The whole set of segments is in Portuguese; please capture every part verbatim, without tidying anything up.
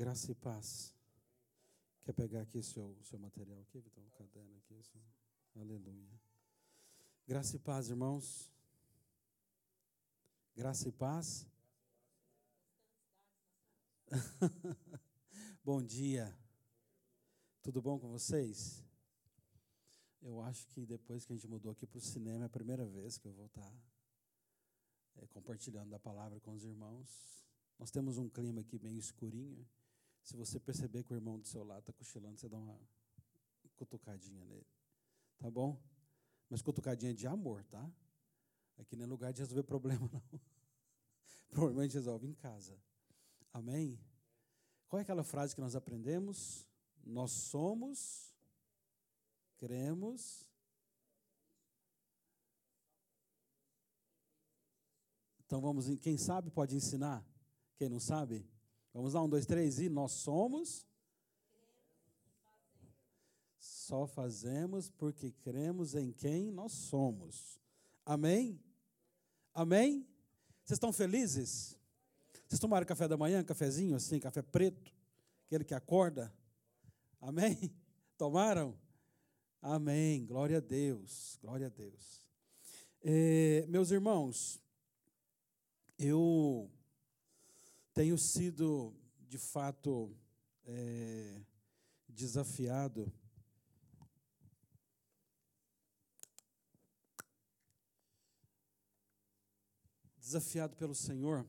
Graça e paz. Quer pegar aqui o seu, seu material aqui, Vitor? O caderno aqui. Seu... Aleluia. Graça e paz, irmãos. Graça e paz. Bom dia. Tudo bom com vocês? Eu acho que depois que a gente mudou aqui para o cinema, é a primeira vez que eu vou estar é, compartilhando a palavra com os irmãos. Nós temos um clima aqui meio escurinho. Se você perceber que o irmão do seu lado está cochilando, você dá uma cutucadinha nele. Tá bom? Mas cutucadinha de amor, tá? Aqui não é lugar de resolver problema, não. Problema a gente resolve em casa. Amém? Qual é aquela frase que nós aprendemos? Nós somos... cremos, então vamos, quem sabe pode ensinar, quem não sabe, vamos lá, um, dois, três, e nós somos, só fazemos porque cremos em quem nós somos, amém? Amém? Vocês estão felizes? Vocês tomaram café da manhã, cafezinho assim, café preto, aquele que acorda, amém? Tomaram? Amém, glória a Deus, glória a Deus. É, meus irmãos, eu tenho sido, de fato, é, desafiado desafiado pelo Senhor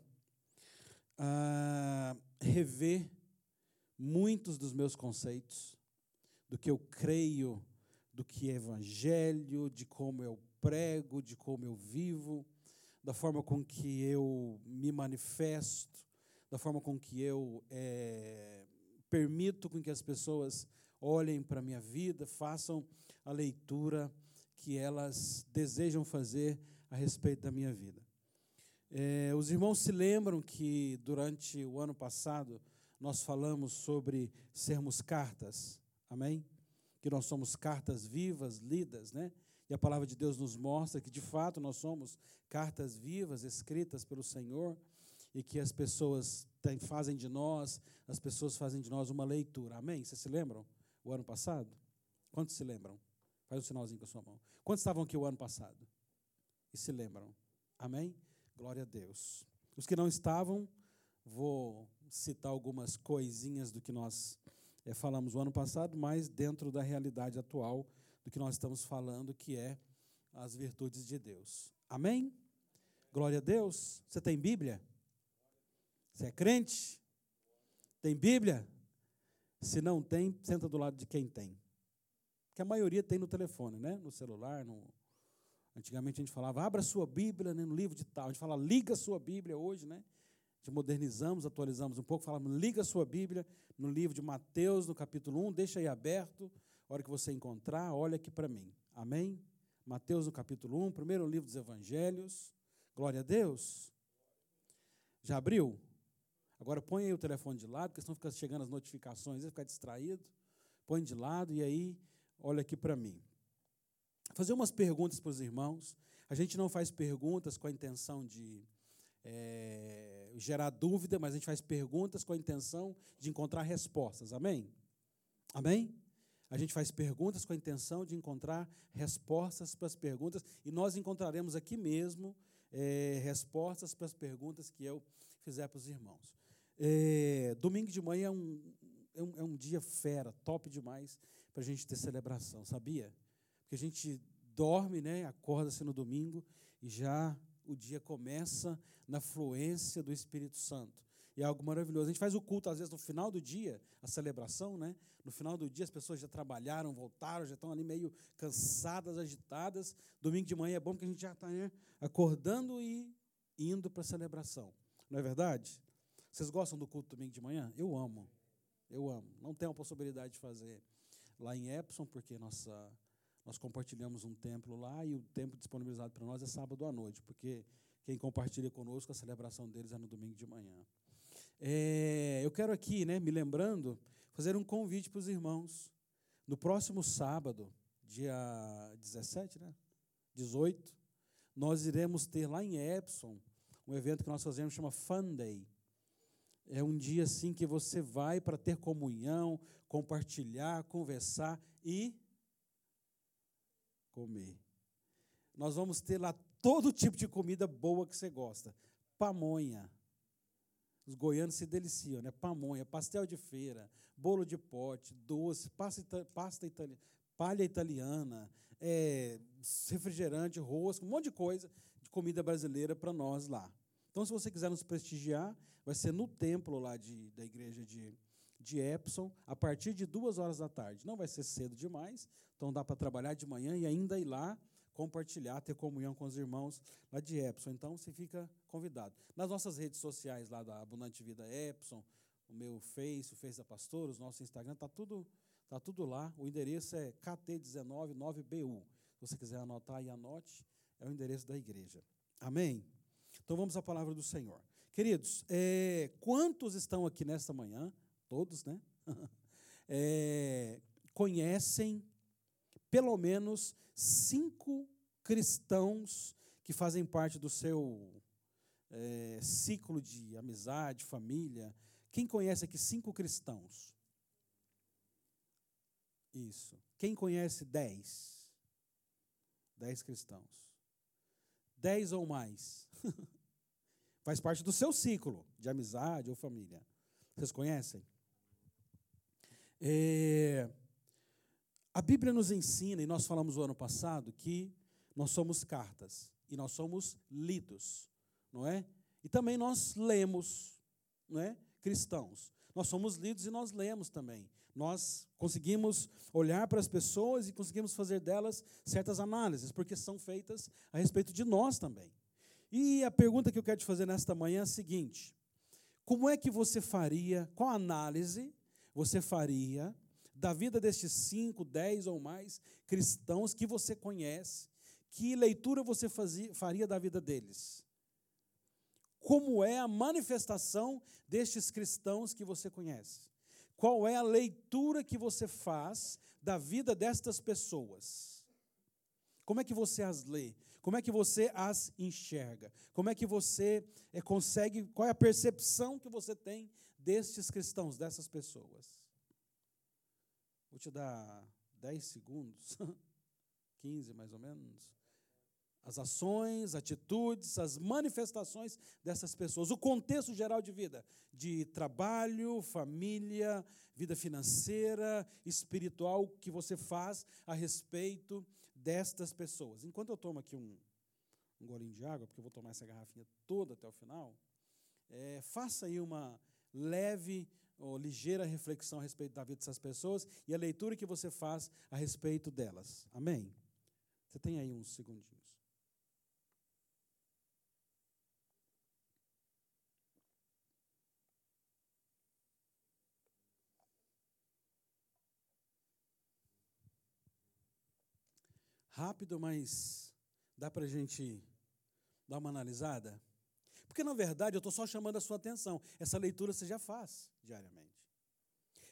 a rever muitos dos meus conceitos, do que eu creio, do que é evangelho, de como eu prego, de como eu vivo, da forma com que eu me manifesto, da forma com que eu é, permito com que as pessoas olhem para a minha vida, façam a leitura que elas desejam fazer a respeito da minha vida. É, os irmãos se lembram que, durante o ano passado, nós falamos sobre sermos cartas, amém? Que nós somos cartas vivas, lidas, né? E a palavra de Deus nos mostra que, de fato, nós somos cartas vivas, escritas pelo Senhor, e que as pessoas tem, fazem de nós, as pessoas fazem de nós uma leitura. Amém? Vocês se lembram? O ano passado? Quantos se lembram? Faz um sinalzinho com a sua mão. Quantos estavam aqui o ano passado? E se lembram? Amém? Glória a Deus. Os que não estavam, vou citar algumas coisinhas do que nós... É, falamos o ano passado, mas dentro da realidade atual do que nós estamos falando, que é as virtudes de Deus. Amém? Glória a Deus. Você tem Bíblia? Você é crente? Tem Bíblia? Se não tem, senta do lado de quem tem. Porque a maioria tem no telefone, né? No celular. No... Antigamente a gente falava, abra sua Bíblia, né? No livro de tal. A gente fala, liga sua Bíblia hoje, né? Te modernizamos, atualizamos um pouco, falamos, liga a sua Bíblia no livro de Mateus, no capítulo um, deixa aí aberto, a hora que você encontrar, olha aqui para mim, amém? Mateus, no capítulo um, primeiro livro dos Evangelhos, glória a Deus. Já abriu? Agora põe aí o telefone de lado, porque senão fica chegando as notificações, vai ficar distraído, põe de lado e aí olha aqui para mim. Fazer umas perguntas para os irmãos, a gente não faz perguntas com a intenção de... É, gerar dúvida, mas a gente faz perguntas com a intenção de encontrar respostas, amém? Amém? A gente faz perguntas com a intenção de encontrar respostas para as perguntas, e nós encontraremos aqui mesmo é, respostas para as perguntas que eu fizer para os irmãos. É, domingo de manhã é um, é, um, é um dia fera, top demais para a gente ter celebração, sabia? Porque a gente dorme, né, acorda-se no domingo e já... O dia começa na fluência do Espírito Santo. E é algo maravilhoso. A gente faz o culto, às vezes, no final do dia, a celebração, né? No final do dia, as pessoas já trabalharam, voltaram, já estão ali meio cansadas, agitadas. Domingo de manhã é bom porque a gente já está, né, acordando e indo para a celebração. Não é verdade? Vocês gostam do culto domingo de manhã? Eu amo. Eu amo. Não tem a possibilidade de fazer lá em Epsom, porque nossa... Nós compartilhamos um templo lá e o tempo disponibilizado para nós é sábado à noite, porque quem compartilha conosco, a celebração deles é no domingo de manhã. É, eu quero aqui, né, me lembrando, fazer um convite para os irmãos. No próximo sábado, dia dezessete, né, dezoito, nós iremos ter lá em Epsom um evento que nós fazemos, chama Fun Day. É um dia, assim, que você vai para ter comunhão, compartilhar, conversar e comer. Nós vamos ter lá todo tipo de comida boa que você gosta. Pamonha. Os goianos se deliciam, né? Pamonha, pastel de feira, bolo de pote, doce, pasta, pasta italiana, palha italiana, é, refrigerante, rosca, um monte de coisa de comida brasileira para nós lá. Então, se você quiser nos prestigiar, vai ser no templo lá de, da igreja de, de Epsom, a partir de duas horas da tarde. Não vai ser cedo demais, então dá para trabalhar de manhã e ainda ir lá compartilhar, ter comunhão com os irmãos lá de Epsom. Então, você fica convidado. Nas nossas redes sociais lá da Abundante Vida Epsom, o meu Face, o Face da Pastora, o nosso Instagram, está tudo, tá tudo lá. O endereço é K T um nove nove B um. Se você quiser anotar e anote, é o endereço da igreja. Amém? Então, vamos à palavra do Senhor. Queridos, é, quantos estão aqui nesta manhã, todos, né? É, conhecem pelo menos cinco cristãos que fazem parte do seu é, ciclo de amizade, família. Quem conhece aqui cinco cristãos? Isso. Quem conhece dez? Dez cristãos. Dez ou mais. Faz parte do seu ciclo de amizade ou família. Vocês conhecem? É, a Bíblia nos ensina, e nós falamos o ano passado, que nós somos cartas e nós somos lidos, não é? E também nós lemos, não é? Cristãos. Nós somos lidos e nós lemos também. Nós conseguimos olhar para as pessoas e conseguimos fazer delas certas análises, porque são feitas a respeito de nós também. E a pergunta que eu quero te fazer nesta manhã é a seguinte: como é que você faria, qual análise você faria da vida destes cinco, dez ou mais cristãos que você conhece? Que leitura você fazia, faria da vida deles? Como é a manifestação destes cristãos que você conhece? Qual é a leitura que você faz da vida destas pessoas? Como é que você as lê? Como é que você as enxerga? Como é que você consegue... Qual é a percepção que você tem destes cristãos, dessas pessoas? Vou te dar dez segundos, quinze mais ou menos. As ações, atitudes, as manifestações dessas pessoas, o contexto geral de vida, de trabalho, família, vida financeira, espiritual, que você faz a respeito destas pessoas. Enquanto eu tomo aqui um, um golinho de água, porque eu vou tomar essa garrafinha toda até o final, é, faça aí uma leve ou ligeira reflexão a respeito da vida dessas pessoas e a leitura que você faz a respeito delas. Amém? Você tem aí uns segundinhos. Rápido, mas dá para a gente dar uma analisada? Porque, na verdade, eu estou só chamando a sua atenção. Essa leitura você já faz diariamente.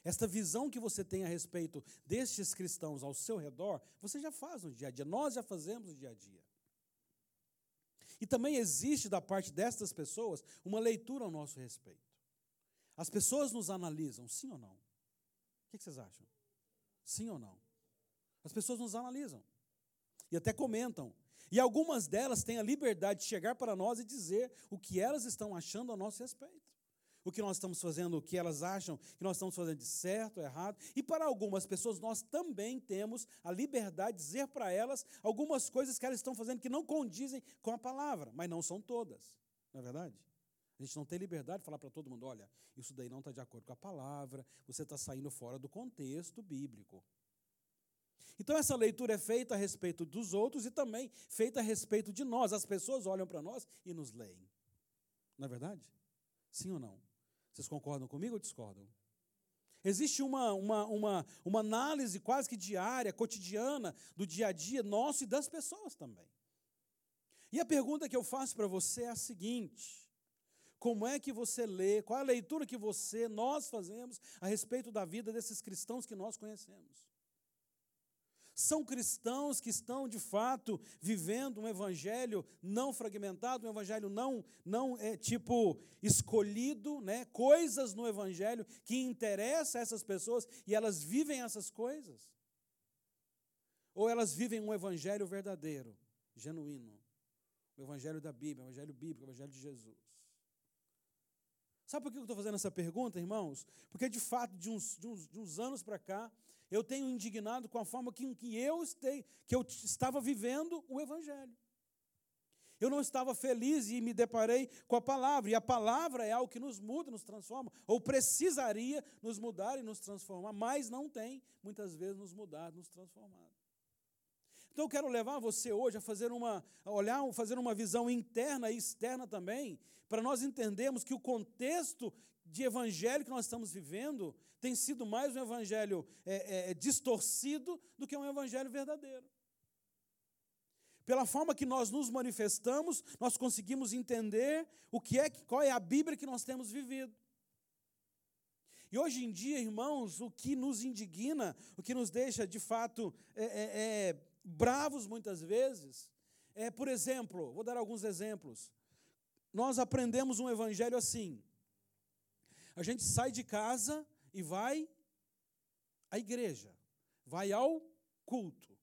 Esta visão que você tem a respeito destes cristãos ao seu redor, você já faz no dia a dia. Nós já fazemos no dia a dia. E também existe, da parte destas pessoas, uma leitura ao nosso respeito. As pessoas nos analisam, sim ou não? O que vocês acham? Sim ou não? As pessoas nos analisam. E até comentam. E algumas delas têm a liberdade de chegar para nós e dizer o que elas estão achando a nosso respeito. O que nós estamos fazendo, o que elas acham que nós estamos fazendo de certo, errado. E para algumas pessoas nós também temos a liberdade de dizer para elas algumas coisas que elas estão fazendo que não condizem com a palavra, mas não são todas. Não é verdade? A gente não tem liberdade de falar para todo mundo, olha, isso daí não está de acordo com a palavra, você está saindo fora do contexto bíblico. Então, essa leitura é feita a respeito dos outros e também feita a respeito de nós. As pessoas olham para nós e nos leem. Não é verdade? Sim ou não? Vocês concordam comigo ou discordam? Existe uma, uma, uma, uma análise quase que diária, cotidiana, do dia a dia nosso e das pessoas também. E a pergunta que eu faço para você é a seguinte: como é que você lê, qual é a leitura que você, nós fazemos a respeito da vida desses cristãos que nós conhecemos? São cristãos que estão, de fato, vivendo um evangelho não fragmentado, um evangelho não, não é, tipo, escolhido, né? Coisas no evangelho que interessam a essas pessoas e elas vivem essas coisas? Ou elas vivem um evangelho verdadeiro, genuíno? O evangelho da Bíblia, o evangelho bíblico, o evangelho de Jesus. Sabe por que eu estou fazendo essa pergunta, irmãos? Porque, de fato, de uns, de uns, de uns anos para cá, eu tenho indignado com a forma que, que, eu este, que eu estava vivendo o evangelho. Eu não estava feliz e me deparei com a palavra. E a palavra é algo que nos muda, nos transforma, ou precisaria nos mudar e nos transformar, mas não tem, muitas vezes, nos mudado, nos transformado. Então, eu quero levar você hoje a fazer uma, a olhar, fazer uma visão interna e externa também, para nós entendermos que o contexto de evangelho que nós estamos vivendo tem sido mais um evangelho é, é, distorcido do que um evangelho verdadeiro. Pela forma que nós nos manifestamos, nós conseguimos entender o que é, qual é a Bíblia que nós temos vivido. E hoje em dia, irmãos, o que nos indigna, o que nos deixa, de fato, é, é, é, bravos muitas vezes, é, por exemplo, vou dar alguns exemplos. Nós aprendemos um evangelho assim. A gente sai de casa e vai à igreja, vai ao culto.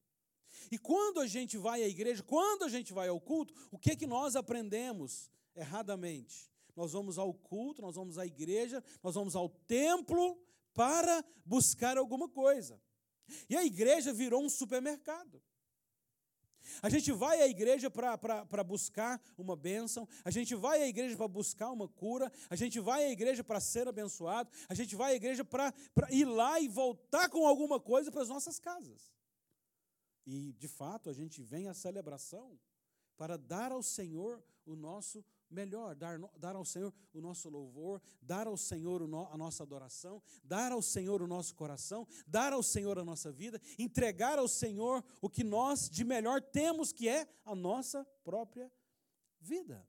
E quando a gente vai à igreja, quando a gente vai ao culto, o que é que nós aprendemos erradamente? Nós vamos ao culto, nós vamos à igreja, nós vamos ao templo para buscar alguma coisa. E a igreja virou um supermercado. A gente vai à igreja para buscar uma bênção, a gente vai à igreja para buscar uma cura, a gente vai à igreja para ser abençoado, a gente vai à igreja para ir lá e voltar com alguma coisa para as nossas casas. E, de fato, a gente vem à celebração para dar ao Senhor o nosso melhor, dar, dar ao Senhor o nosso louvor, dar ao Senhor o no, a nossa adoração, dar ao Senhor o nosso coração, dar ao Senhor a nossa vida, entregar ao Senhor o que nós de melhor temos, que é a nossa própria vida.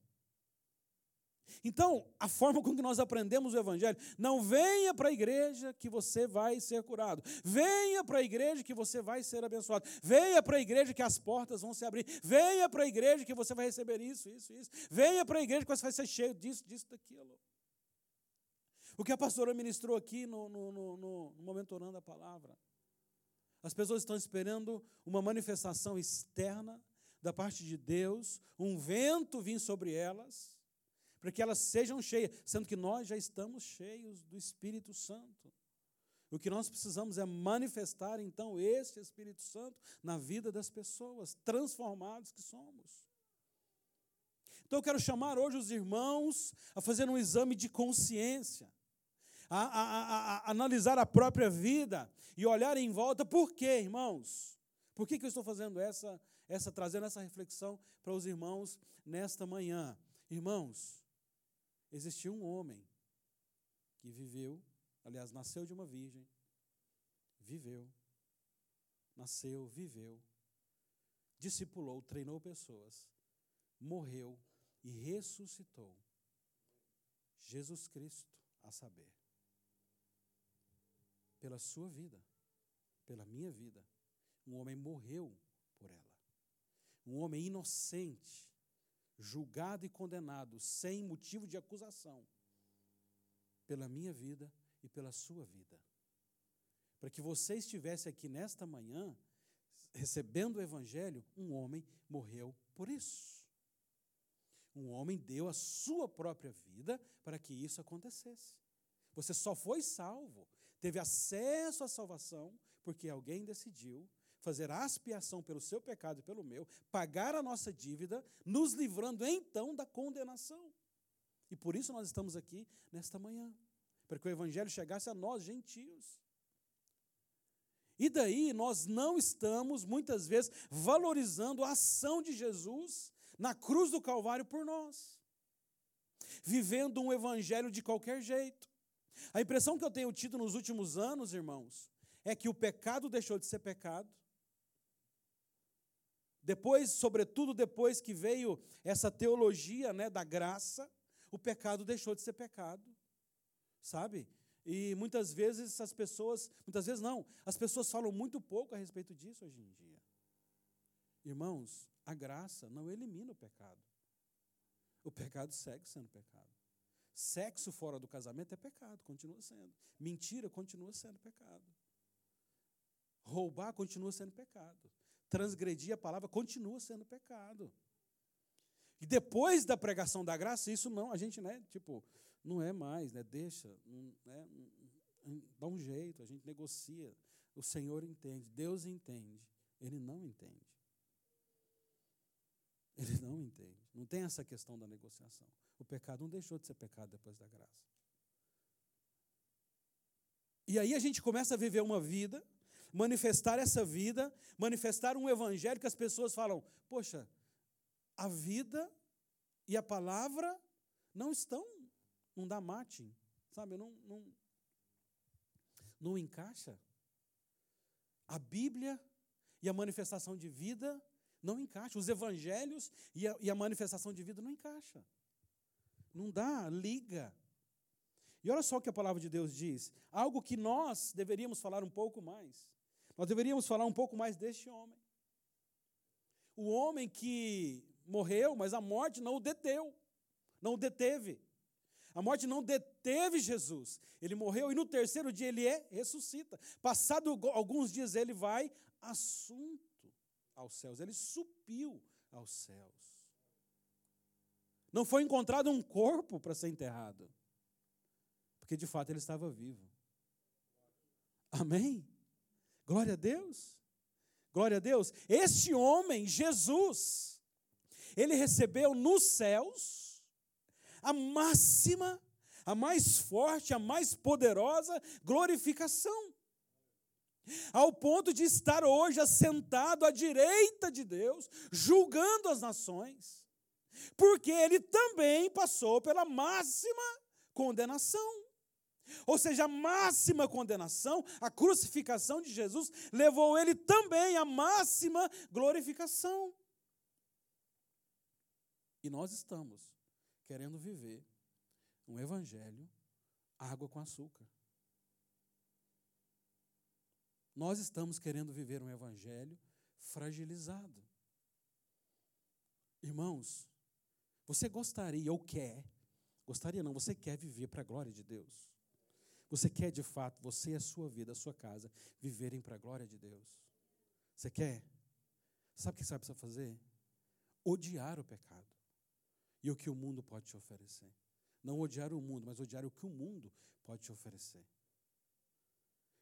Então, a forma com que nós aprendemos o evangelho, não venha para a igreja que você vai ser curado, venha para a igreja que você vai ser abençoado, venha para a igreja que as portas vão se abrir, venha para a igreja que você vai receber isso, isso, isso, venha para a igreja que você vai ser cheio disso, disso, daquilo. O que a pastora ministrou aqui no, no, no, no momento orando a palavra, as pessoas estão esperando uma manifestação externa da parte de Deus, um vento vir sobre elas, para que elas sejam cheias, sendo que nós já estamos cheios do Espírito Santo. O que nós precisamos é manifestar, então, este Espírito Santo na vida das pessoas, transformados que somos. Então, eu quero chamar hoje os irmãos a fazer um exame de consciência, a, a, a, a analisar a própria vida e olhar em volta. Por quê, irmãos? Por que, que eu estou fazendo essa, essa, trazendo essa reflexão para os irmãos nesta manhã? Irmãos, existiu um homem que viveu, aliás, nasceu de uma virgem, viveu, nasceu, viveu, discipulou, treinou pessoas, morreu e ressuscitou. Jesus Cristo, a saber, pela sua vida, pela minha vida, um homem morreu por ela. Um homem inocente, julgado e condenado, sem motivo de acusação, pela minha vida e pela sua vida. Para que você estivesse aqui nesta manhã, recebendo o evangelho, um homem morreu por isso. Um homem deu a sua própria vida para que isso acontecesse. Você só foi salvo, teve acesso à salvação, porque alguém decidiu fazer a expiação pelo seu pecado e pelo meu, pagar a nossa dívida, nos livrando, então, da condenação. E por isso nós estamos aqui nesta manhã, para que o evangelho chegasse a nós, gentios. E daí nós não estamos, muitas vezes, valorizando a ação de Jesus na cruz do Calvário por nós, vivendo um evangelho de qualquer jeito. A impressão que eu tenho tido nos últimos anos, irmãos, é que o pecado deixou de ser pecado. Depois, sobretudo depois que veio essa teologia, né, da graça, o pecado deixou de ser pecado, sabe? E muitas vezes essas pessoas, muitas vezes não, as pessoas falam muito pouco a respeito disso hoje em dia. Irmãos, a graça não elimina o pecado. O pecado segue sendo pecado. Sexo fora do casamento é pecado, continua sendo. Mentira continua sendo pecado. Roubar continua sendo pecado. Transgredir a palavra continua sendo pecado. E depois da pregação da graça, isso não, a gente, né, tipo, não é mais, né, deixa, né, dá um jeito, a gente negocia. O Senhor entende, Deus entende. Ele não entende. Ele não entende. Não tem essa questão da negociação. O pecado não deixou de ser pecado depois da graça. E aí a gente começa a viver uma vida, manifestar essa vida, manifestar um evangelho que as pessoas falam, poxa, a vida e a palavra não estão, não dá matching, sabe? Não, não, não encaixa. A Bíblia e a manifestação de vida não encaixa. Os evangelhos e a, e a manifestação de vida não encaixa. Não dá, liga. E olha só o que a palavra de Deus diz. Algo que nós deveríamos falar um pouco mais. Nós deveríamos falar um pouco mais deste homem. O homem que morreu, mas a morte não o deteu, não o deteve. A morte não deteve Jesus. Ele morreu e no terceiro dia ele é, ressuscita. Passado alguns dias ele vai assunto aos céus. Ele subiu aos céus. Não foi encontrado um corpo para ser enterrado, porque de fato ele estava vivo. Amém? Glória a Deus. Glória a Deus. Este homem, Jesus, ele recebeu nos céus a máxima, a mais forte, a mais poderosa glorificação, ao ponto de estar hoje assentado à direita de Deus, julgando as nações, porque ele também passou pela máxima condenação. Ou seja, a máxima condenação, a crucificação de Jesus, levou ele também à máxima glorificação. E nós estamos querendo viver um evangelho água com açúcar. Nós estamos querendo viver um evangelho fragilizado. Irmãos, você gostaria ou quer, gostaria não, você quer viver para a glória de Deus? Você quer, de fato, você e a sua vida, a sua casa, viverem para a glória de Deus? Você quer? Sabe o que você precisa fazer? Odiar o pecado e o que o mundo pode te oferecer. Não odiar o mundo, mas odiar o que o mundo pode te oferecer.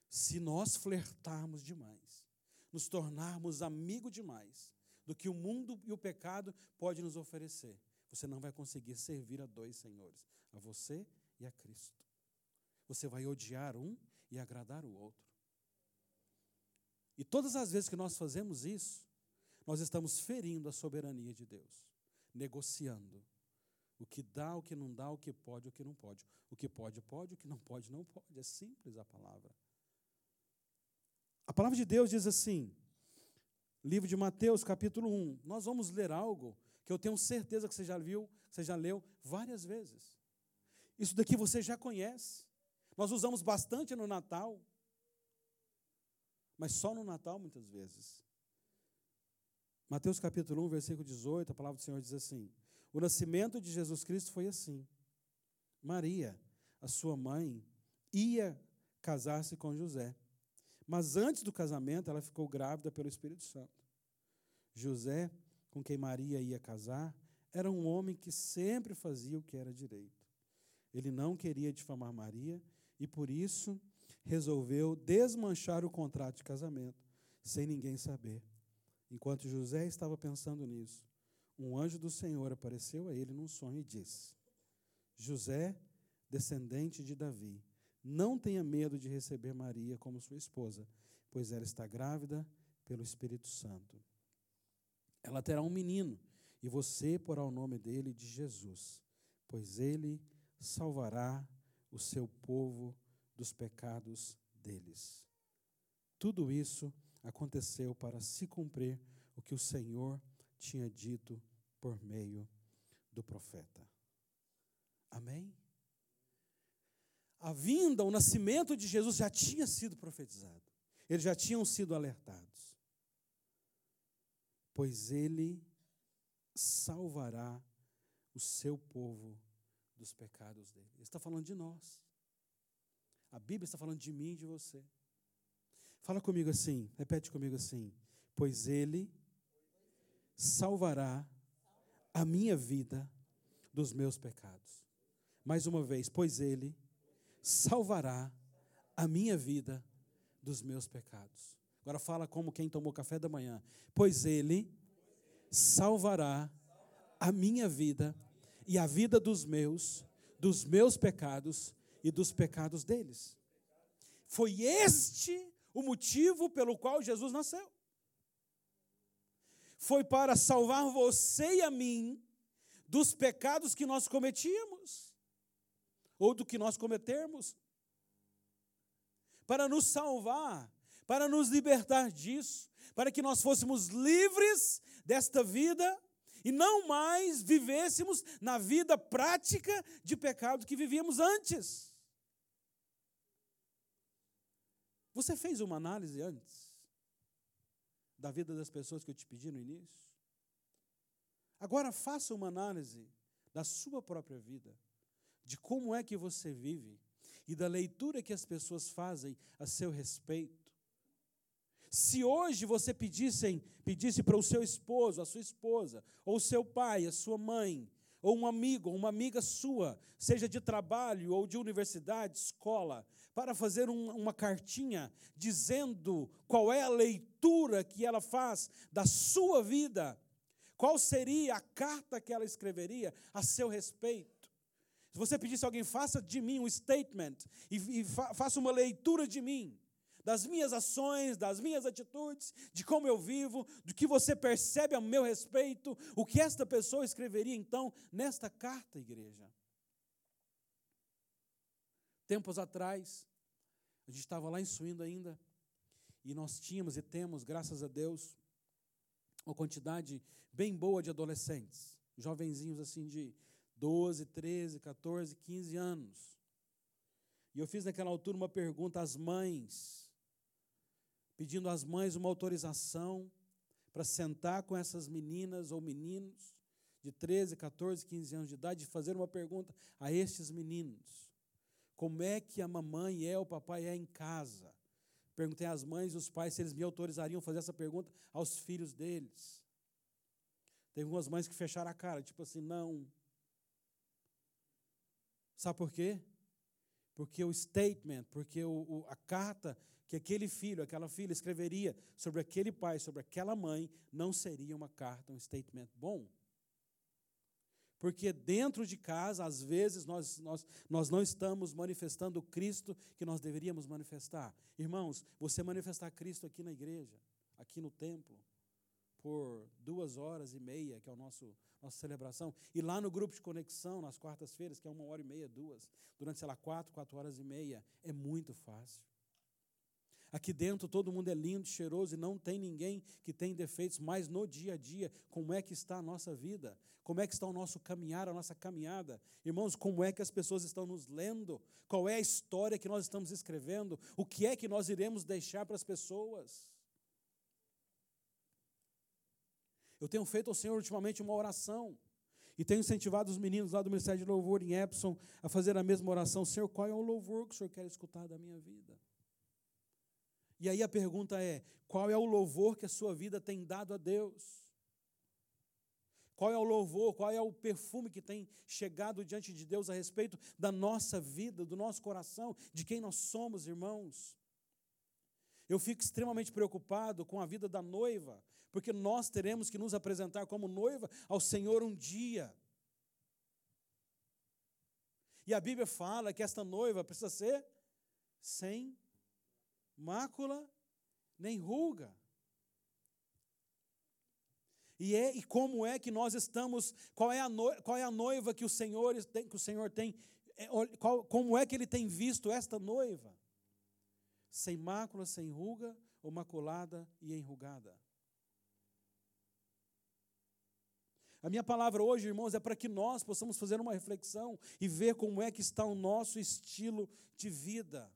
Se nós flertarmos demais, nos tornarmos amigos demais do que o mundo e o pecado podem nos oferecer, você não vai conseguir servir a dois senhores, a você e a Cristo. Você vai odiar um e agradar o outro. E todas as vezes que nós fazemos isso, nós estamos ferindo a soberania de Deus, negociando o que dá, o que não dá, o que pode, o que não pode. O que pode, pode, o que não pode, não pode. É simples a palavra. A palavra de Deus diz assim, livro de Mateus, capítulo um. Nós vamos ler algo que eu tenho certeza que você já viu, você já leu várias vezes. Isso daqui você já conhece. Nós usamos bastante no Natal, mas só no Natal muitas vezes. Mateus capítulo um, versículo dezoito, a palavra do Senhor diz assim, o nascimento de Jesus Cristo foi assim. Maria, a sua mãe, ia casar-se com José, mas antes do casamento ela ficou grávida pelo Espírito Santo. José, com quem Maria ia casar, era um homem que sempre fazia o que era direito. Ele não queria difamar Maria, e, por isso, resolveu desmanchar o contrato de casamento, sem ninguém saber. Enquanto José estava pensando nisso, um anjo do Senhor apareceu a ele num sonho e disse, José, descendente de Davi, não tenha medo de receber Maria como sua esposa, pois ela está grávida pelo Espírito Santo. Ela terá um menino, e você porá o nome dele de Jesus, pois ele salvará o seu povo dos pecados deles. Tudo isso aconteceu para se cumprir o que o Senhor tinha dito por meio do profeta. Amém? a vinda, o nascimento de Jesus já tinha sido profetizado. Eles já tinham sido alertados. Pois ele salvará o seu povo dos pecados dele. Ele está falando de nós. A Bíblia está falando de mim e de você. Fala comigo assim, repete comigo assim. Pois ele salvará a minha vida dos meus pecados. Mais uma vez, pois ele salvará a minha vida dos meus pecados. Agora fala como quem tomou café da manhã. Pois ele salvará a minha vida e a vida dos meus, dos meus pecados e dos pecados deles. Foi este o motivo pelo qual Jesus nasceu. Foi para salvar você e a mim dos pecados que nós cometíamos, ou do que nós cometermos, para nos salvar, para nos libertar disso, para que nós fôssemos livres desta vida e não mais vivêssemos na vida prática de pecado que vivíamos antes. Você fez uma análise antes da vida das pessoas que eu te pedi no início? Agora faça uma análise da sua própria vida, de como é que você vive e da leitura que as pessoas fazem a seu respeito. Se hoje você pedisse, pedisse para o seu esposo, a sua esposa, ou o seu pai, a sua mãe, ou um amigo, ou uma amiga sua, seja de trabalho ou de universidade, escola, para fazer um, uma cartinha dizendo qual é a leitura que ela faz da sua vida, qual seria a carta que ela escreveria a seu respeito? Se você pedisse a alguém, faça de mim um statement e, e fa- faça uma leitura de mim, das minhas ações, das minhas atitudes, de como eu vivo, do que você percebe a meu respeito, o que esta pessoa escreveria, então, nesta carta, igreja? Tempos atrás, a gente estava lá em Suíça ainda, e nós tínhamos e temos, graças a Deus, uma quantidade bem boa de adolescentes, jovenzinhos assim de doze, treze, catorze, quinze anos. E eu fiz naquela altura uma pergunta às mães, pedindo às mães uma autorização para sentar com essas meninas ou meninos de treze, catorze, quinze anos de idade e fazer uma pergunta a estes meninos. Como é que a mamãe é, o papai é em casa? Perguntei às mães e os pais se eles me autorizariam a fazer essa pergunta aos filhos deles. Teve umas mães que fecharam a cara, tipo assim, não. Sabe por quê? Porque o statement, porque o, o, a carta que aquele filho, aquela filha escreveria sobre aquele pai, sobre aquela mãe, não seria uma carta, um statement bom. Porque dentro de casa, às vezes, nós, nós, nós não estamos manifestando o Cristo que nós deveríamos manifestar. Irmãos, você manifestar Cristo aqui na igreja, aqui no templo, por duas horas e meia, que é a nossa celebração, e lá no grupo de conexão, nas quartas-feiras, que é uma hora e meia, duas, durante, sei lá, quatro, quatro horas e meia, é muito fácil. Aqui dentro todo mundo é lindo, cheiroso, e não tem ninguém que tem defeitos, mas no dia a dia, como é que está a nossa vida? Como é que está o nosso caminhar, a nossa caminhada? Irmãos, como é que as pessoas estão nos lendo? Qual é a história que nós estamos escrevendo? O que é que nós iremos deixar para as pessoas? Eu tenho feito ao Senhor ultimamente uma oração e tenho incentivado os meninos lá do Ministério de Louvor em Epsom a fazer a mesma oração. Senhor, qual é o louvor que o Senhor quer escutar da minha vida? E aí a pergunta é, qual é o louvor que a sua vida tem dado a Deus? Qual é o louvor, qual é o perfume que tem chegado diante de Deus a respeito da nossa vida, do nosso coração, de quem nós somos, irmãos? Eu fico extremamente preocupado com a vida da noiva, porque nós teremos que nos apresentar como noiva ao Senhor um dia. E a Bíblia fala que esta noiva precisa ser sem mácula nem ruga. E, é, e como é que nós estamos, qual é a, no, qual é a noiva que o Senhor tem, que o Senhor tem qual, como é que Ele tem visto esta noiva? Sem mácula, sem ruga, ou maculada e enrugada. A minha palavra hoje, irmãos, é para que nós possamos fazer uma reflexão e ver como é que está o nosso estilo de vida.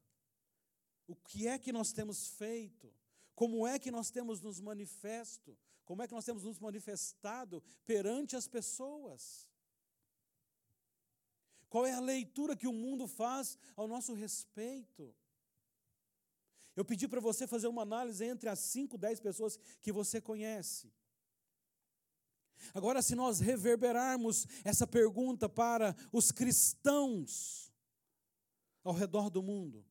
O que é que nós temos feito? Como é que nós temos nos manifesto? Como é que nós temos nos manifestado perante as pessoas? Qual é a leitura que o mundo faz ao nosso respeito? Eu pedi para você fazer uma análise entre as cinco, dez pessoas que você conhece. Agora, se nós reverberarmos essa pergunta para os cristãos ao redor do mundo,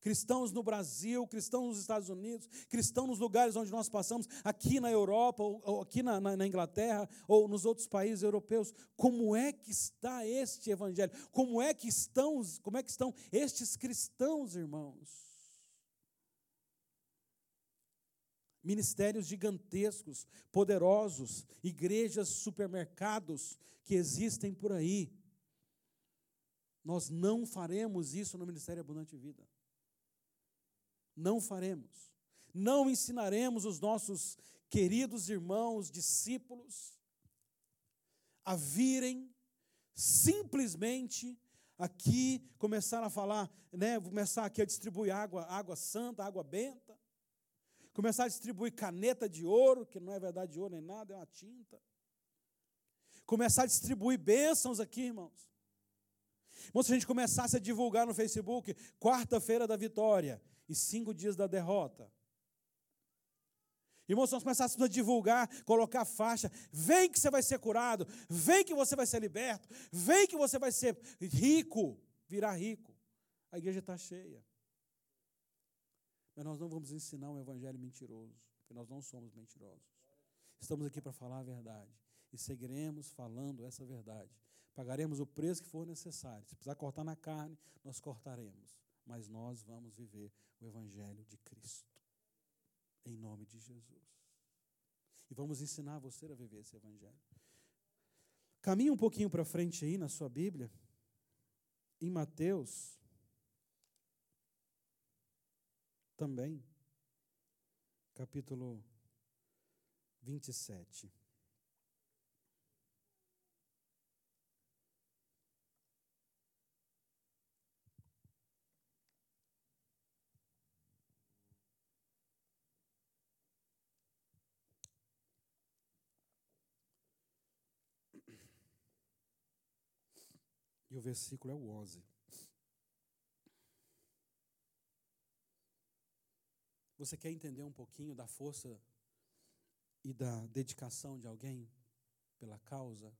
cristãos no Brasil, cristãos nos Estados Unidos, cristãos nos lugares onde nós passamos, aqui na Europa, ou aqui na, na, na Inglaterra, ou nos outros países europeus, como é que está este evangelho? Como é que estão, como é que estão estes cristãos, irmãos? Ministérios gigantescos, poderosos, igrejas, supermercados que existem por aí. Nós não faremos isso no Ministério Abundante Vida. Não faremos. Não ensinaremos os nossos queridos irmãos, discípulos, a virem simplesmente aqui, começar a falar, né, começar aqui a distribuir água, água santa, água benta, começar a distribuir caneta de ouro, que não é verdade de ouro nem nada, é uma tinta. Começar a distribuir bênçãos aqui, irmãos. Irmãos, se a gente começasse a divulgar no Facebook, quarta-feira da vitória e cinco dias da derrota. Irmãos, se nós começássemos a divulgar, colocar faixa, vem que você vai ser curado, vem que você vai ser liberto, vem que você vai ser rico, virar rico. A igreja está cheia. Mas nós não vamos ensinar um evangelho mentiroso, porque nós não somos mentirosos. Estamos aqui para falar a verdade e seguiremos falando essa verdade. Pagaremos o preço que for necessário. Se precisar cortar na carne, nós cortaremos. Mas nós vamos viver o evangelho de Cristo, em nome de Jesus. E vamos ensinar você a viver esse evangelho. Caminhe um pouquinho para frente aí na sua Bíblia, em Mateus, também, capítulo vinte e sete. E o versículo é o onze. Você quer entender um pouquinho da força e da dedicação de alguém pela causa?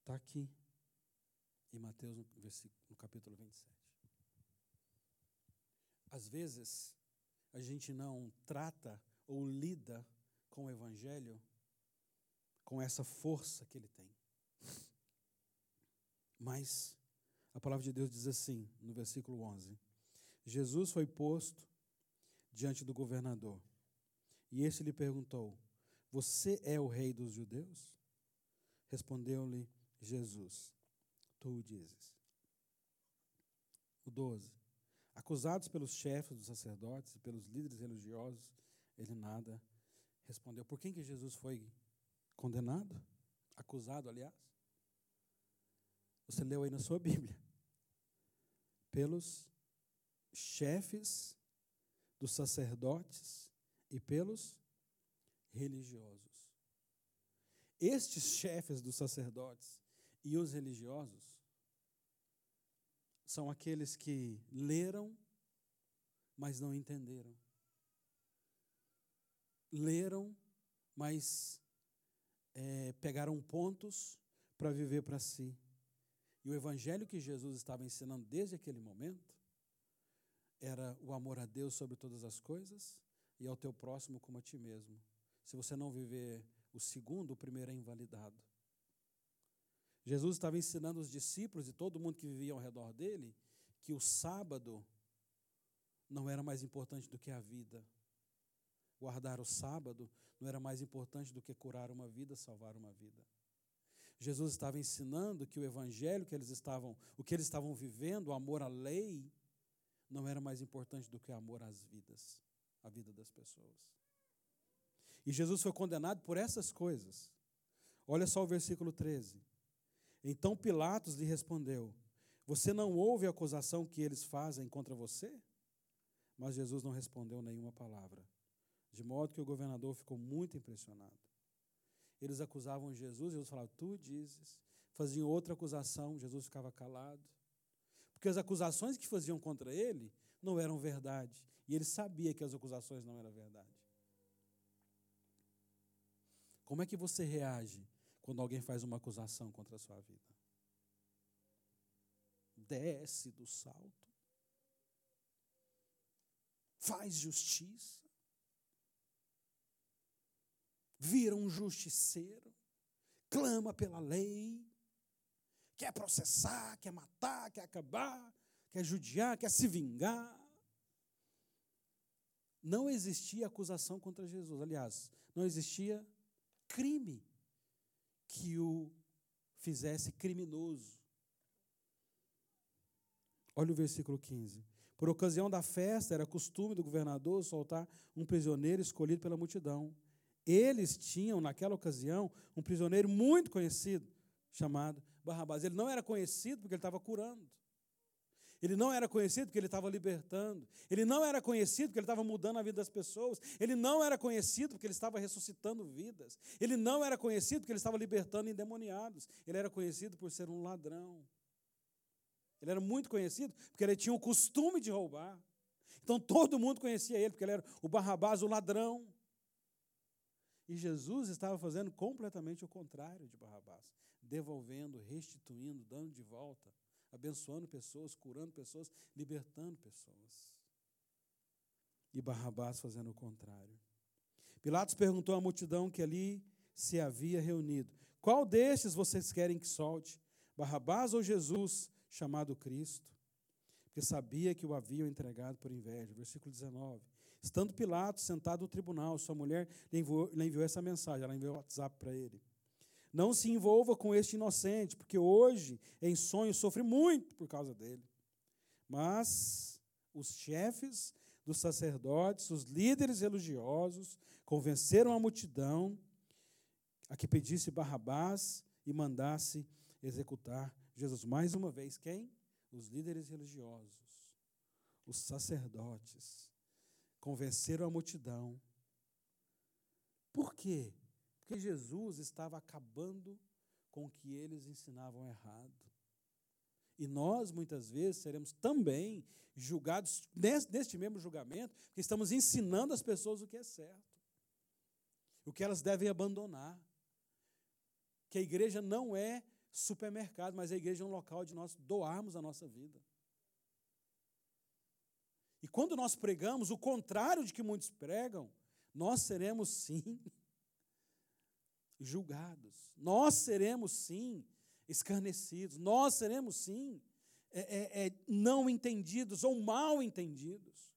Está aqui em Mateus, no, no capítulo vinte e sete. Às vezes, a gente não trata ou lida com o evangelho com essa força que ele tem. Mas a palavra de Deus diz assim, no versículo onze. Jesus foi posto diante do governador, e este lhe perguntou: você é o rei dos judeus? Respondeu-lhe Jesus: tu o dizes. O doze. Acusados pelos chefes dos sacerdotes e pelos líderes religiosos, ele nada respondeu. Por quem que Jesus foi condenado? Acusado, aliás? Você leu aí na sua Bíblia. Pelos chefes dos sacerdotes e pelos religiosos. Estes chefes dos sacerdotes e os religiosos são aqueles que leram, mas não entenderam. Leram, mas é, pegaram pontos para viver para si. E o evangelho que Jesus estava ensinando desde aquele momento era o amor a Deus sobre todas as coisas e ao teu próximo como a ti mesmo. Se você não viver o segundo, o primeiro é invalidado. Jesus estava ensinando os discípulos e todo mundo que vivia ao redor dele que o sábado não era mais importante do que a vida. Guardar o sábado não era mais importante do que curar uma vida, salvar uma vida. Jesus estava ensinando que o evangelho que eles estavam, o que eles estavam vivendo, o amor à lei, não era mais importante do que o amor às vidas, a vida das pessoas. E Jesus foi condenado por essas coisas. Olha só o versículo treze. Então Pilatos lhe respondeu: você não ouve a acusação que eles fazem contra você? Mas Jesus não respondeu nenhuma palavra, de modo que o governador ficou muito impressionado. Eles acusavam Jesus, Jesus falava: tu dizes. Faziam outra acusação, Jesus ficava calado. Porque as acusações que faziam contra ele não eram verdade. E ele sabia que as acusações não eram verdade. Como é que você reage quando alguém faz uma acusação contra a sua vida? Desce do salto. Faz justiça. Vira um justiceiro. Clama pela lei. Quer processar, quer matar, quer acabar, quer judiar, quer se vingar. Não existia acusação contra Jesus. Aliás, não existia crime que o fizesse criminoso. Olha o versículo quinze. Por ocasião da festa, era costume do governador soltar um prisioneiro escolhido pela multidão. Eles tinham, naquela ocasião, um prisioneiro muito conhecido, chamado Barrabás. Ele não era conhecido porque ele estava curando. Ele não era conhecido porque ele estava libertando. Ele não era conhecido porque ele estava mudando a vida das pessoas. Ele não era conhecido porque ele estava ressuscitando vidas. Ele não era conhecido porque ele estava libertando endemoniados. Ele era conhecido por ser um ladrão. Ele era muito conhecido porque ele tinha o costume de roubar. Então todo mundo conhecia ele porque ele era o Barrabás, o ladrão. E Jesus estava fazendo completamente o contrário de Barrabás, devolvendo, restituindo, dando de volta, abençoando pessoas, curando pessoas, libertando pessoas. E Barrabás fazendo o contrário. Pilatos perguntou à multidão que ali se havia reunido: qual destes vocês querem que solte, Barrabás ou Jesus, chamado Cristo? Porque sabia que o haviam entregado por inveja. Versículo dezenove. Estando Pilatos sentado no tribunal, sua mulher lhe enviou, lhe enviou essa mensagem, ela enviou o WhatsApp para ele: não se envolva com este inocente, porque hoje, em sonho, sofre muito por causa dele. Mas os chefes dos sacerdotes, os líderes religiosos, convenceram a multidão a que pedisse Barrabás e mandasse executar Jesus. Mais uma vez, quem? Os líderes religiosos, os sacerdotes, convenceram a multidão. Por quê? Porque Jesus estava acabando com o que eles ensinavam errado. E nós, muitas vezes, seremos também julgados neste mesmo julgamento, porque estamos ensinando as pessoas o que é certo, o que elas devem abandonar. Que a igreja não é supermercado, mas a igreja é um local onde nós doarmos a nossa vida. E quando nós pregamos o contrário de que muitos pregam, nós seremos, sim, julgados. Nós seremos, sim, escarnecidos. Nós seremos, sim, é, é, é, não entendidos ou mal entendidos.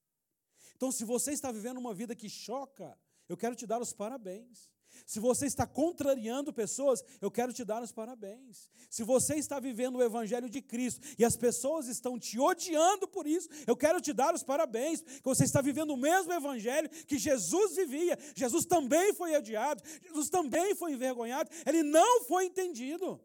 Então, se você está vivendo uma vida que choca, eu quero te dar os parabéns. Se você está contrariando pessoas, eu quero te dar os parabéns. Se você está vivendo o evangelho de Cristo e as pessoas estão te odiando por isso, eu quero te dar os parabéns, porque você está vivendo o mesmo evangelho que Jesus vivia. Jesus também foi odiado, Jesus também foi envergonhado, ele não foi entendido.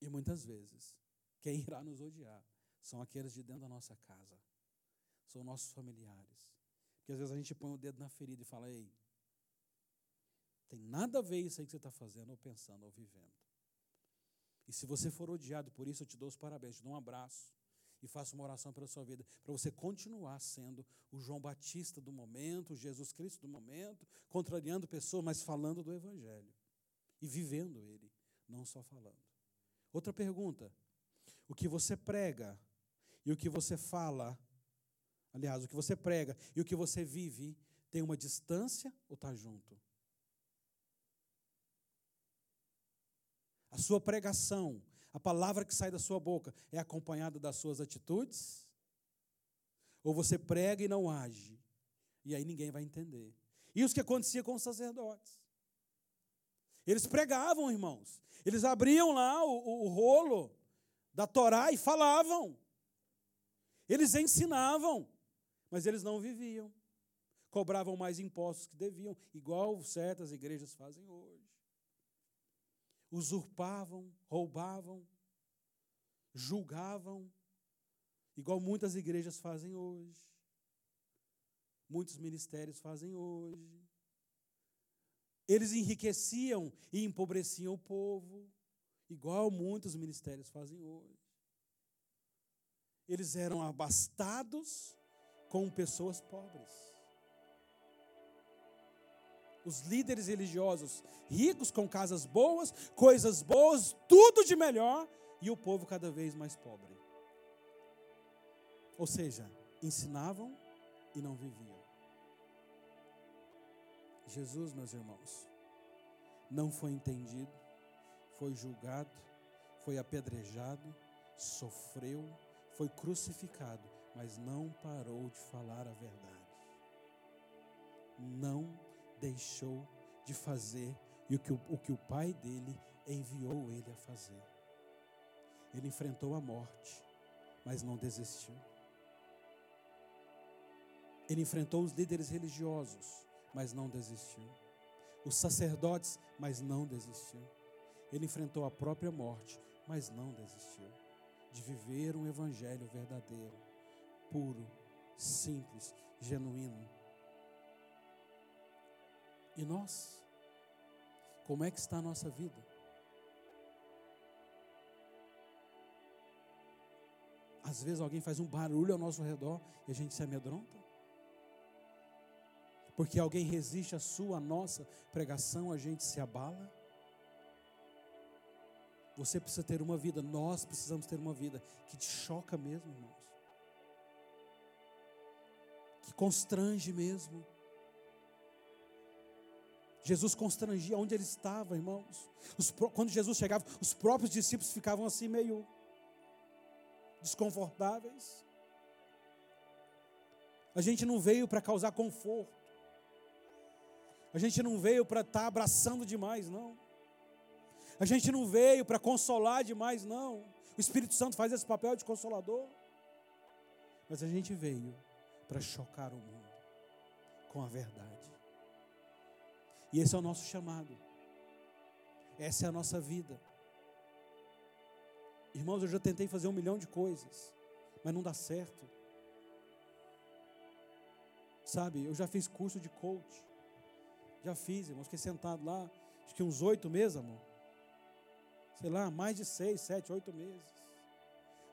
E muitas vezes, quem irá nos odiar são aqueles de dentro da nossa casa. São nossos familiares. Porque às vezes a gente põe o dedo na ferida e fala: ei, tem nada a ver isso aí que você está fazendo, ou pensando, ou vivendo. E se você for odiado por isso, eu te dou os parabéns, te dou um abraço e faço uma oração pela sua vida, para você continuar sendo o João Batista do momento, o Jesus Cristo do momento, contrariando pessoas, mas falando do evangelho. E vivendo ele, não só falando. Outra pergunta: o que você prega e o que você fala, aliás, o que você prega e o que você vive, tem uma distância ou está junto? A sua pregação, a palavra que sai da sua boca, é acompanhada das suas atitudes? Ou você prega e não age? E aí ninguém vai entender. Isso que acontecia com os sacerdotes. Eles pregavam, irmãos. Eles abriam lá o, o, o rolo da Torá e falavam. Eles ensinavam, mas eles não viviam. cobravam mais impostos que deviam, igual certas igrejas fazem hoje. Usurpavam, roubavam, julgavam, igual muitas igrejas fazem hoje. Muitos ministérios fazem hoje. Eles enriqueciam e empobreciam o povo, igual muitos ministérios fazem hoje. Eles eram abastados com pessoas pobres. Os líderes religiosos, ricos, com casas boas, coisas boas, tudo de melhor, e o povo cada vez mais pobre. Ou seja, ensinavam e não viviam. Jesus, meus irmãos, não foi entendido, foi julgado, foi apedrejado, sofreu, foi crucificado, mas não parou de falar a verdade. Não deixou de fazer o que o, o que o Pai dele enviou ele a fazer. Ele enfrentou a morte, mas não desistiu. Ele enfrentou os líderes religiosos, mas não desistiu. Os sacerdotes, mas não desistiu. Ele enfrentou a própria morte, mas não desistiu de viver um evangelho verdadeiro, puro, simples, genuíno. E nós? Como é que está a nossa vida? Às vezes alguém faz um barulho ao nosso redor e a gente se amedronta. Porque alguém resiste à sua, à nossa pregação, a gente se abala. Você precisa ter uma vida, nós precisamos ter uma vida que te choca mesmo, irmãos. Que constrange mesmo. Jesus constrangia onde ele estava, irmãos. Os, quando Jesus chegava, os próprios discípulos ficavam assim meio desconfortáveis. A gente não veio para causar conforto. A gente não veio para estar tá abraçando demais, não. A gente não veio para consolar demais, não. O Espírito Santo faz esse papel de consolador. Mas a gente veio para chocar o mundo com a verdade. E esse é o nosso chamado. Essa é a nossa vida. Irmãos, eu já tentei fazer um milhão de coisas, mas não dá certo. Sabe, eu já fiz curso de coach. Já fiz, irmão. Fiquei sentado lá, acho que uns oito meses, amor. Sei lá, mais de seis, sete, oito meses.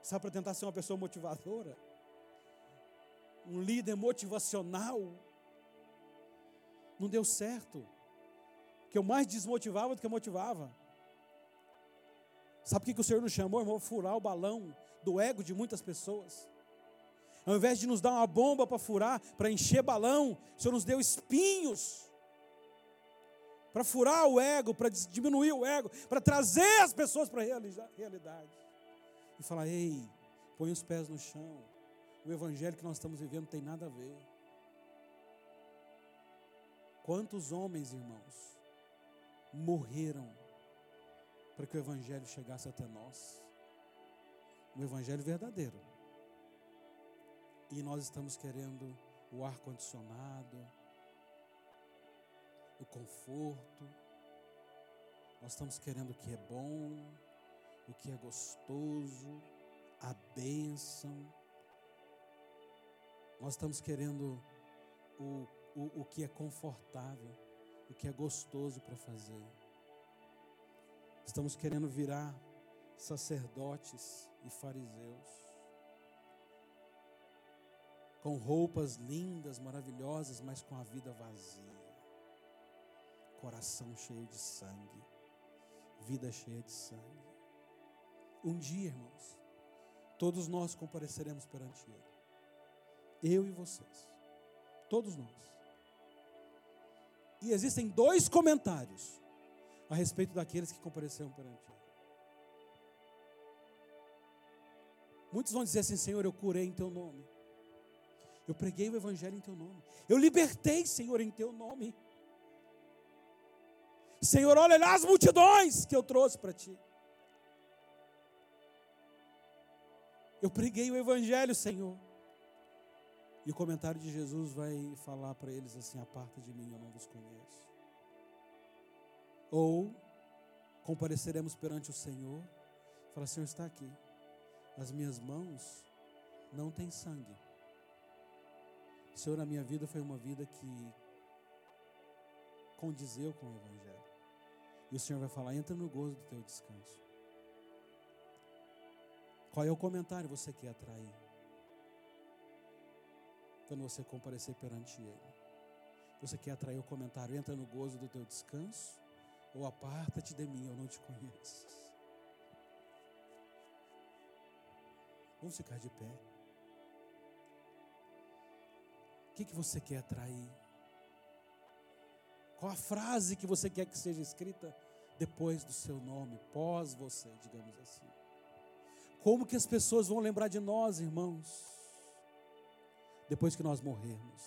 Sabe, para tentar ser uma pessoa motivadora. Um líder motivacional. Não deu certo. Porque eu mais desmotivava do que eu motivava. Sabe o que, que o Senhor nos chamou, irmão? Furar o balão do ego de muitas pessoas. Ao invés de nos dar uma bomba para furar, para encher balão, o Senhor nos deu espinhos. Para furar o ego, para diminuir o ego, para trazer as pessoas para a realidade. E falar, ei, põe os pés no chão. O evangelho que nós estamos vivendo não tem nada a ver. Quantos homens, irmãos, morreram para que o evangelho chegasse até nós? O evangelho verdadeiro. E nós estamos querendo o ar-condicionado, o conforto. Nós estamos querendo o que é bom, o que é gostoso, a bênção. Nós estamos querendo o, o, o que é confortável, o que é gostoso para fazer. Estamos querendo virar sacerdotes e fariseus, com roupas lindas, maravilhosas, mas com a vida vazia. Coração cheio de sangue, vida cheia de sangue. Um dia, irmãos, todos nós compareceremos perante Ele. Eu e vocês. Todos nós. E existem dois comentários a respeito daqueles que compareceram perante Ele. Muitos vão dizer assim, Senhor, eu curei em Teu nome. Eu preguei o evangelho em Teu nome. Eu libertei, Senhor, em Teu nome. Senhor, olha lá as multidões que eu trouxe para Ti. Eu preguei o evangelho, Senhor. E o comentário de Jesus vai falar para eles assim: aparta de mim, eu não vos conheço. Ou compareceremos perante o Senhor, fala: Senhor, está aqui, as minhas mãos não têm sangue. Senhor, a minha vida foi uma vida que condizeu com o Evangelho. E o Senhor vai falar: entra no gozo do teu descanso. Qual é o comentário que você quer atrair quando você comparecer perante Ele? Você quer atrair o comentário: entra no gozo do teu descanso, ou aparta-te de mim, eu não te conheço. Vamos ficar de pé. O que, que você quer atrair? Qual a frase que você quer que seja escrita depois do seu nome, pós você, digamos assim? Como que as pessoas vão lembrar de nós, irmãos, depois que nós morrermos?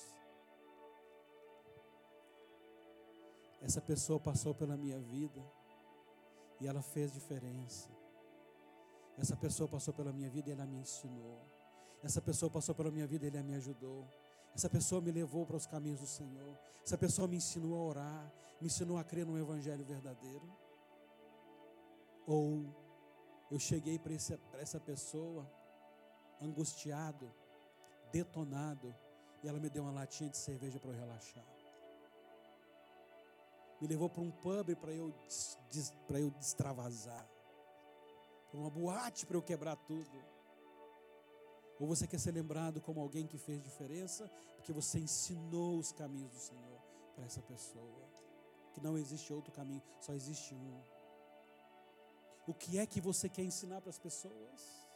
Essa pessoa passou pela minha vida e ela fez diferença. Essa pessoa passou pela minha vida e ela me ensinou. Essa pessoa passou pela minha vida e ela me ajudou. Essa pessoa me levou para os caminhos do Senhor. Essa pessoa me ensinou a orar, me ensinou a crer no Evangelho verdadeiro. Ou eu cheguei para essa pessoa angustiado, detonado, e ela me deu uma latinha de cerveja para eu relaxar. Me levou para um pub para eu, para eu destravasar. Para uma boate para eu quebrar tudo. Ou você quer ser lembrado como alguém que fez diferença, porque você ensinou os caminhos do Senhor para essa pessoa. Que não existe outro caminho, só existe um. O que é que você quer ensinar para as pessoas?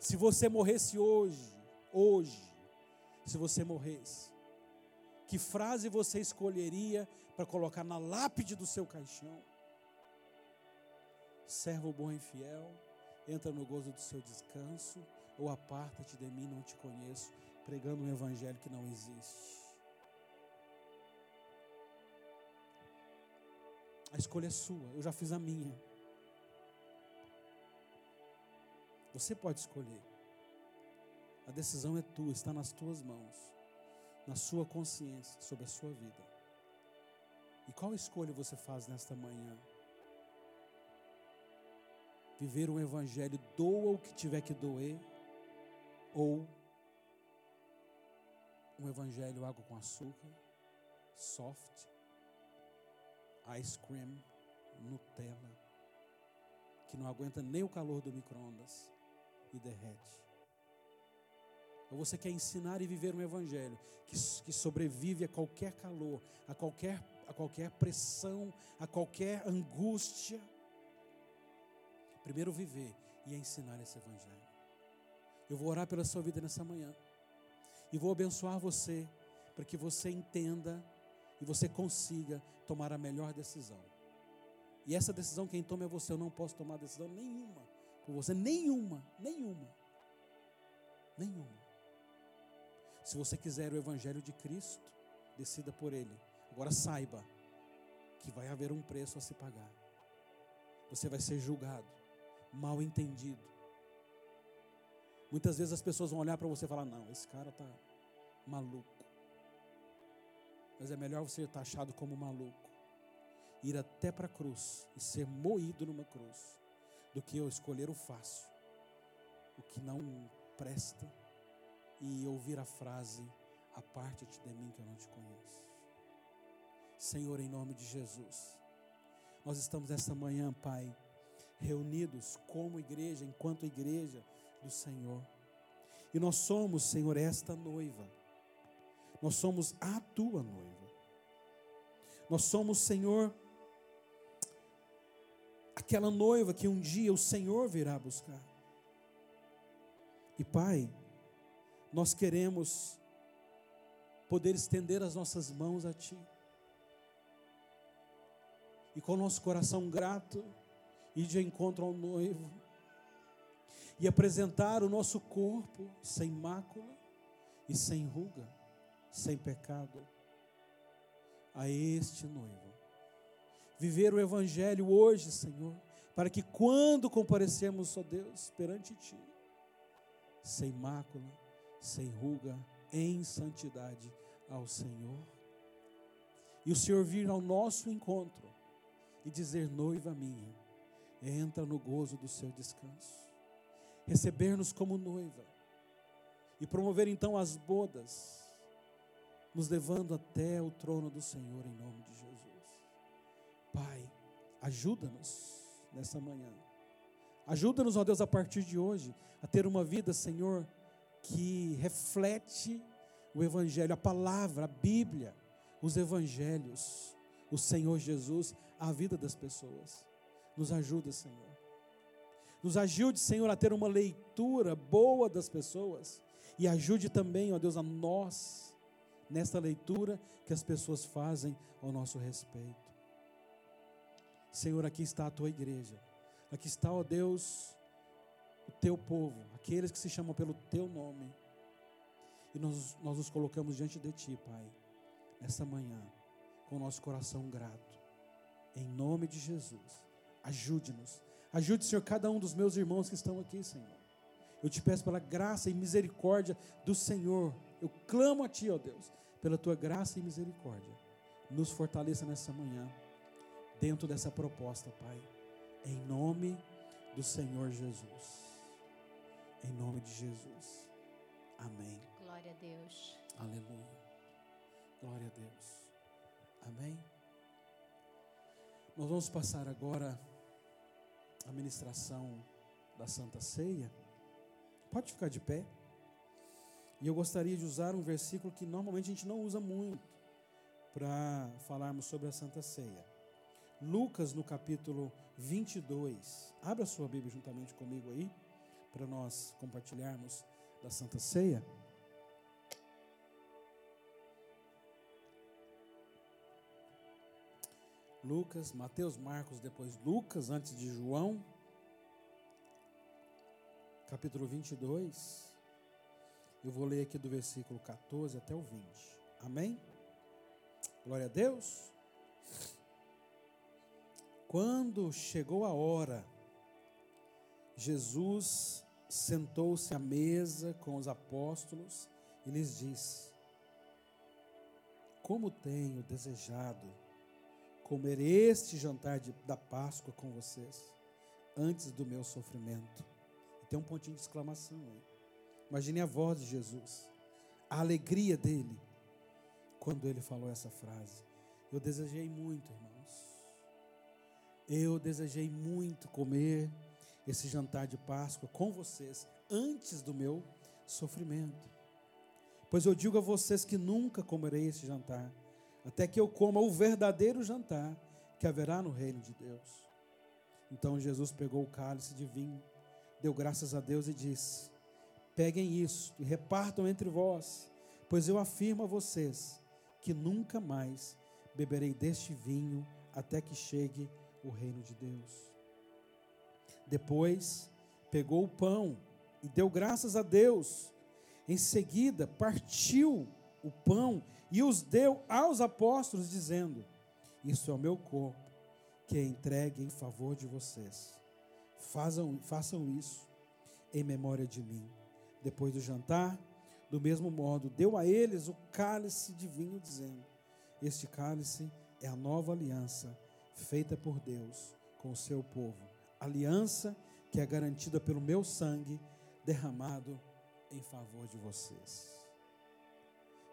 Se você morresse hoje, hoje, se você morresse, que frase você escolheria para colocar na lápide do seu caixão? Servo bom e fiel, entra no gozo do seu descanso, ou aparta-te de mim, não te conheço, pregando um evangelho que não existe. A escolha é sua, eu já fiz a minha. Você pode escolher. A decisão é tua, está nas tuas mãos, na sua consciência, sobre a sua vida. E qual escolha você faz nesta manhã? Viver um evangelho, doa o que tiver que doer, ou um evangelho água com açúcar, soft, ice cream, Nutella, que não aguenta nem o calor do micro-ondas e derrete. Ou você quer ensinar e viver um evangelho que, que sobrevive a qualquer calor, a qualquer, a qualquer pressão, a qualquer angústia? Primeiro viver e ensinar esse evangelho. Eu vou orar pela sua vida nessa manhã. E vou abençoar você para que você entenda e você consiga tomar a melhor decisão. E essa decisão quem toma é você. Eu não posso tomar decisão nenhuma por você. Nenhuma, nenhuma, nenhuma. Se você quiser o evangelho de Cristo, decida por ele. Agora saiba que vai haver um preço a se pagar. Você vai ser julgado, mal entendido. Muitas vezes as pessoas vão olhar para você e falar: não, esse cara está maluco. Mas é melhor você ser taxado como maluco, ir até para a cruz e ser moído numa cruz, do que eu escolher o fácil, o que não presta, e ouvir a frase: aparta-te de mim que eu não te conheço. Senhor, em nome de Jesus, nós estamos esta manhã, Pai, reunidos como igreja, enquanto igreja do Senhor. E nós somos, Senhor, esta noiva. Nós somos a Tua noiva. Nós somos, Senhor, aquela noiva que um dia o Senhor virá buscar. E, Pai, nós queremos poder estender as nossas mãos a Ti. E com o nosso coração grato, ir de encontro ao noivo. E apresentar o nosso corpo sem mácula e sem ruga, sem pecado, a este noivo. Viver o evangelho hoje, Senhor, para que quando comparecermos, ó Deus, perante Ti, sem mácula, sem ruga, em santidade ao Senhor. E o Senhor vir ao nosso encontro e dizer: noiva minha, entra no gozo do seu descanso. Receber-nos como noiva e promover então as bodas, nos levando até o trono do Senhor, em nome de Jesus. Pai, ajuda-nos nessa manhã. Ajuda-nos, ó Deus, a partir de hoje, a ter uma vida, Senhor, que reflete o Evangelho, a palavra, a Bíblia, os Evangelhos, o Senhor Jesus, a vida das pessoas. Nos ajuda, Senhor. Nos ajude, Senhor, a ter uma leitura boa das pessoas. E ajude também, ó Deus, a nós, nesta leitura que as pessoas fazem ao nosso respeito. Senhor, aqui está a tua igreja. Aqui está, ó Deus, o teu povo, aqueles que se chamam pelo teu nome. E nós, nós nos colocamos diante de ti, Pai, nessa manhã, com o nosso coração grato. Em nome de Jesus, ajude-nos. Ajude, Senhor, cada um dos meus irmãos que estão aqui, Senhor. Eu te peço pela graça e misericórdia do Senhor. Eu clamo a ti, ó Deus, pela tua graça e misericórdia. Nos fortaleça nessa manhã, dentro dessa proposta, Pai. Em nome do Senhor Jesus. Em nome de Jesus. Amém. Glória a Deus. Aleluia. Glória a Deus. Amém. Nós vamos passar agora a ministração da Santa Ceia. Pode ficar de pé. E eu gostaria de usar um versículo que normalmente a gente não usa muito para falarmos sobre a Santa Ceia. Lucas, no capítulo vinte e dois, abra sua Bíblia juntamente comigo aí, para nós compartilharmos da Santa Ceia. Lucas, Mateus, Marcos, depois Lucas, antes de João, capítulo vinte e dois, eu vou ler aqui do versículo catorze até o vinte, amém? Glória a Deus. Quando chegou a hora, Jesus sentou-se à mesa com os apóstolos e lhes disse: como tenho desejado comer este jantar de, da Páscoa com vocês, antes do meu sofrimento. E tem um pontinho de exclamação aí. Imagine a voz de Jesus, a alegria dele, quando ele falou essa frase. Eu desejei muito, irmãos. Eu desejei muito comer esse jantar de Páscoa com vocês, antes do meu sofrimento. Pois eu digo a vocês que nunca comerei esse jantar, até que eu coma o verdadeiro jantar que haverá no reino de Deus. Então Jesus pegou o cálice de vinho, deu graças a Deus e disse: peguem isso e repartam entre vós, pois eu afirmo a vocês que nunca mais beberei deste vinho até que chegue o reino de Deus. Depois pegou o pão e deu graças a Deus. Em seguida partiu o pão e os deu aos apóstolos, dizendo: isso é o meu corpo, que é entregue em favor de vocês. Façam, façam isso em memória de mim. Depois do jantar, do mesmo modo, deu a eles o cálice de vinho, dizendo: este cálice é a nova aliança feita por Deus com o seu povo, aliança que é garantida pelo meu sangue derramado em favor de vocês.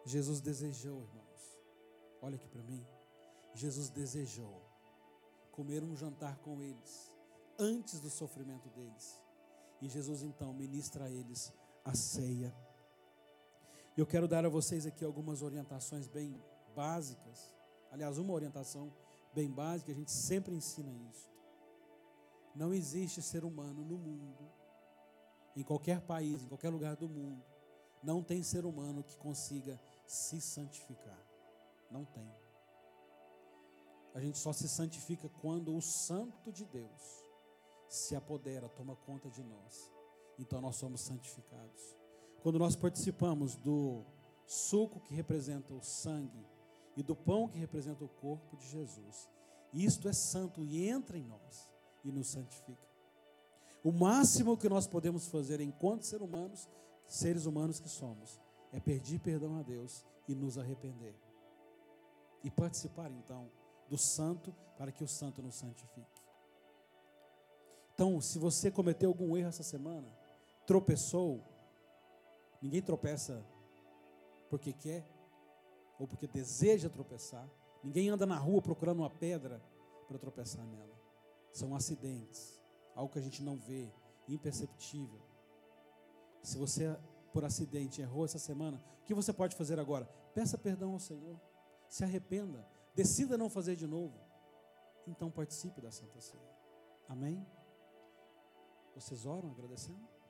Jesus desejou, irmãos, olha aqui para mim, Jesus desejou comer um jantar com eles, antes do sofrimento deles, e Jesus então ministra a eles a ceia. Eu quero dar a vocês aqui algumas orientações bem básicas, aliás, uma orientação bem básico, a gente sempre ensina isso. Não existe ser humano no mundo, em qualquer país, em qualquer lugar do mundo, não tem ser humano que consiga se santificar. Não tem. A gente só se santifica quando o Santo de Deus se apodera, toma conta de nós. Então nós somos santificados. Quando nós participamos do suco que representa o sangue e do pão que representa o corpo de Jesus, isto é santo e entra em nós e nos santifica. O máximo que nós podemos fazer enquanto seres humanos seres humanos que somos, é pedir perdão a Deus e nos arrepender. E participar, então, do santo, para que o santo nos santifique. Então, se você cometeu algum erro essa semana, tropeçou, ninguém tropeça porque quer, ou porque deseja tropeçar, ninguém anda na rua procurando uma pedra para tropeçar nela. São acidentes, algo que a gente não vê, imperceptível. Se você, por acidente, errou essa semana, o que você pode fazer agora? Peça perdão ao Senhor, se arrependa, decida não fazer de novo. Então participe da Santa Ceia. Amém? Vocês oram agradecendo?